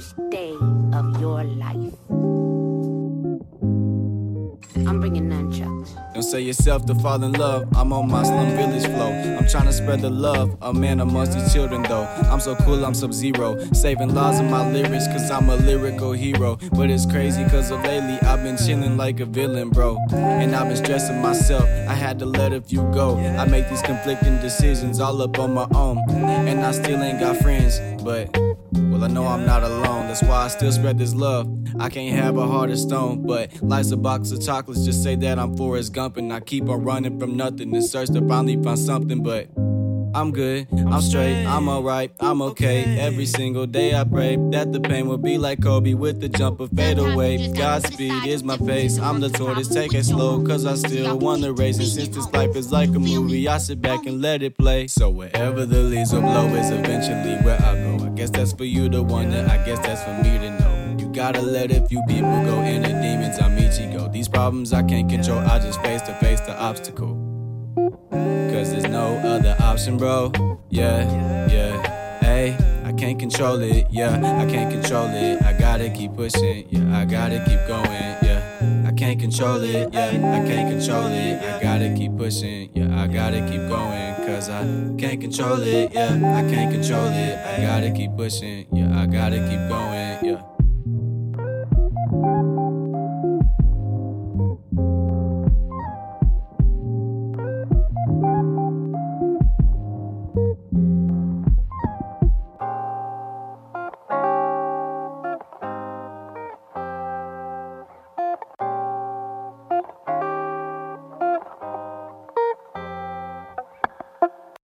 first day of your life. I'm bringing nunchucks. Don't say yourself to fall in love. I'm on my slum village flow. I'm trying to spread the love. A man amongst the children though. I'm so cool, I'm sub-zero. Saving lies in my lyrics cause I'm a lyrical hero. But it's crazy cause of lately I've been chilling like a villain, bro. And I've been stressing myself. I had to let a few go. I make these conflicting decisions all up on my own. And I still ain't got friends. But, well, I know I'm not alone. That's why I still spread this love. I can't have a heart of stone, but life's a box of chocolates. Just say that I'm Forrest Gump, and I keep on running from nothing in search to finally find something. But I'm good, I'm straight, I'm alright, I'm okay. Every single day I pray that the pain will be like Kobe with the jumper fade away. Godspeed is my pace, I'm the tortoise, take it slow, cause I still won the race. And since this life is like a movie, I sit back and let it play. So wherever the leaves will blow is eventually where I go. I guess that's for you to wonder, I guess that's for me to know. Gotta let a few people go, and the demons I'm Ichigo. These problems I can't control, I just face the obstacle. Cause there's no other option, bro. Yeah, hey, I can't control it, yeah, I can't control it. I gotta keep pushing, yeah, I gotta keep going, yeah. I can't control it, yeah, I can't control it. I gotta keep pushing, yeah, I gotta keep going. Cause I can't control it, yeah, I can't control it. I gotta keep pushing, yeah, I gotta keep going, yeah.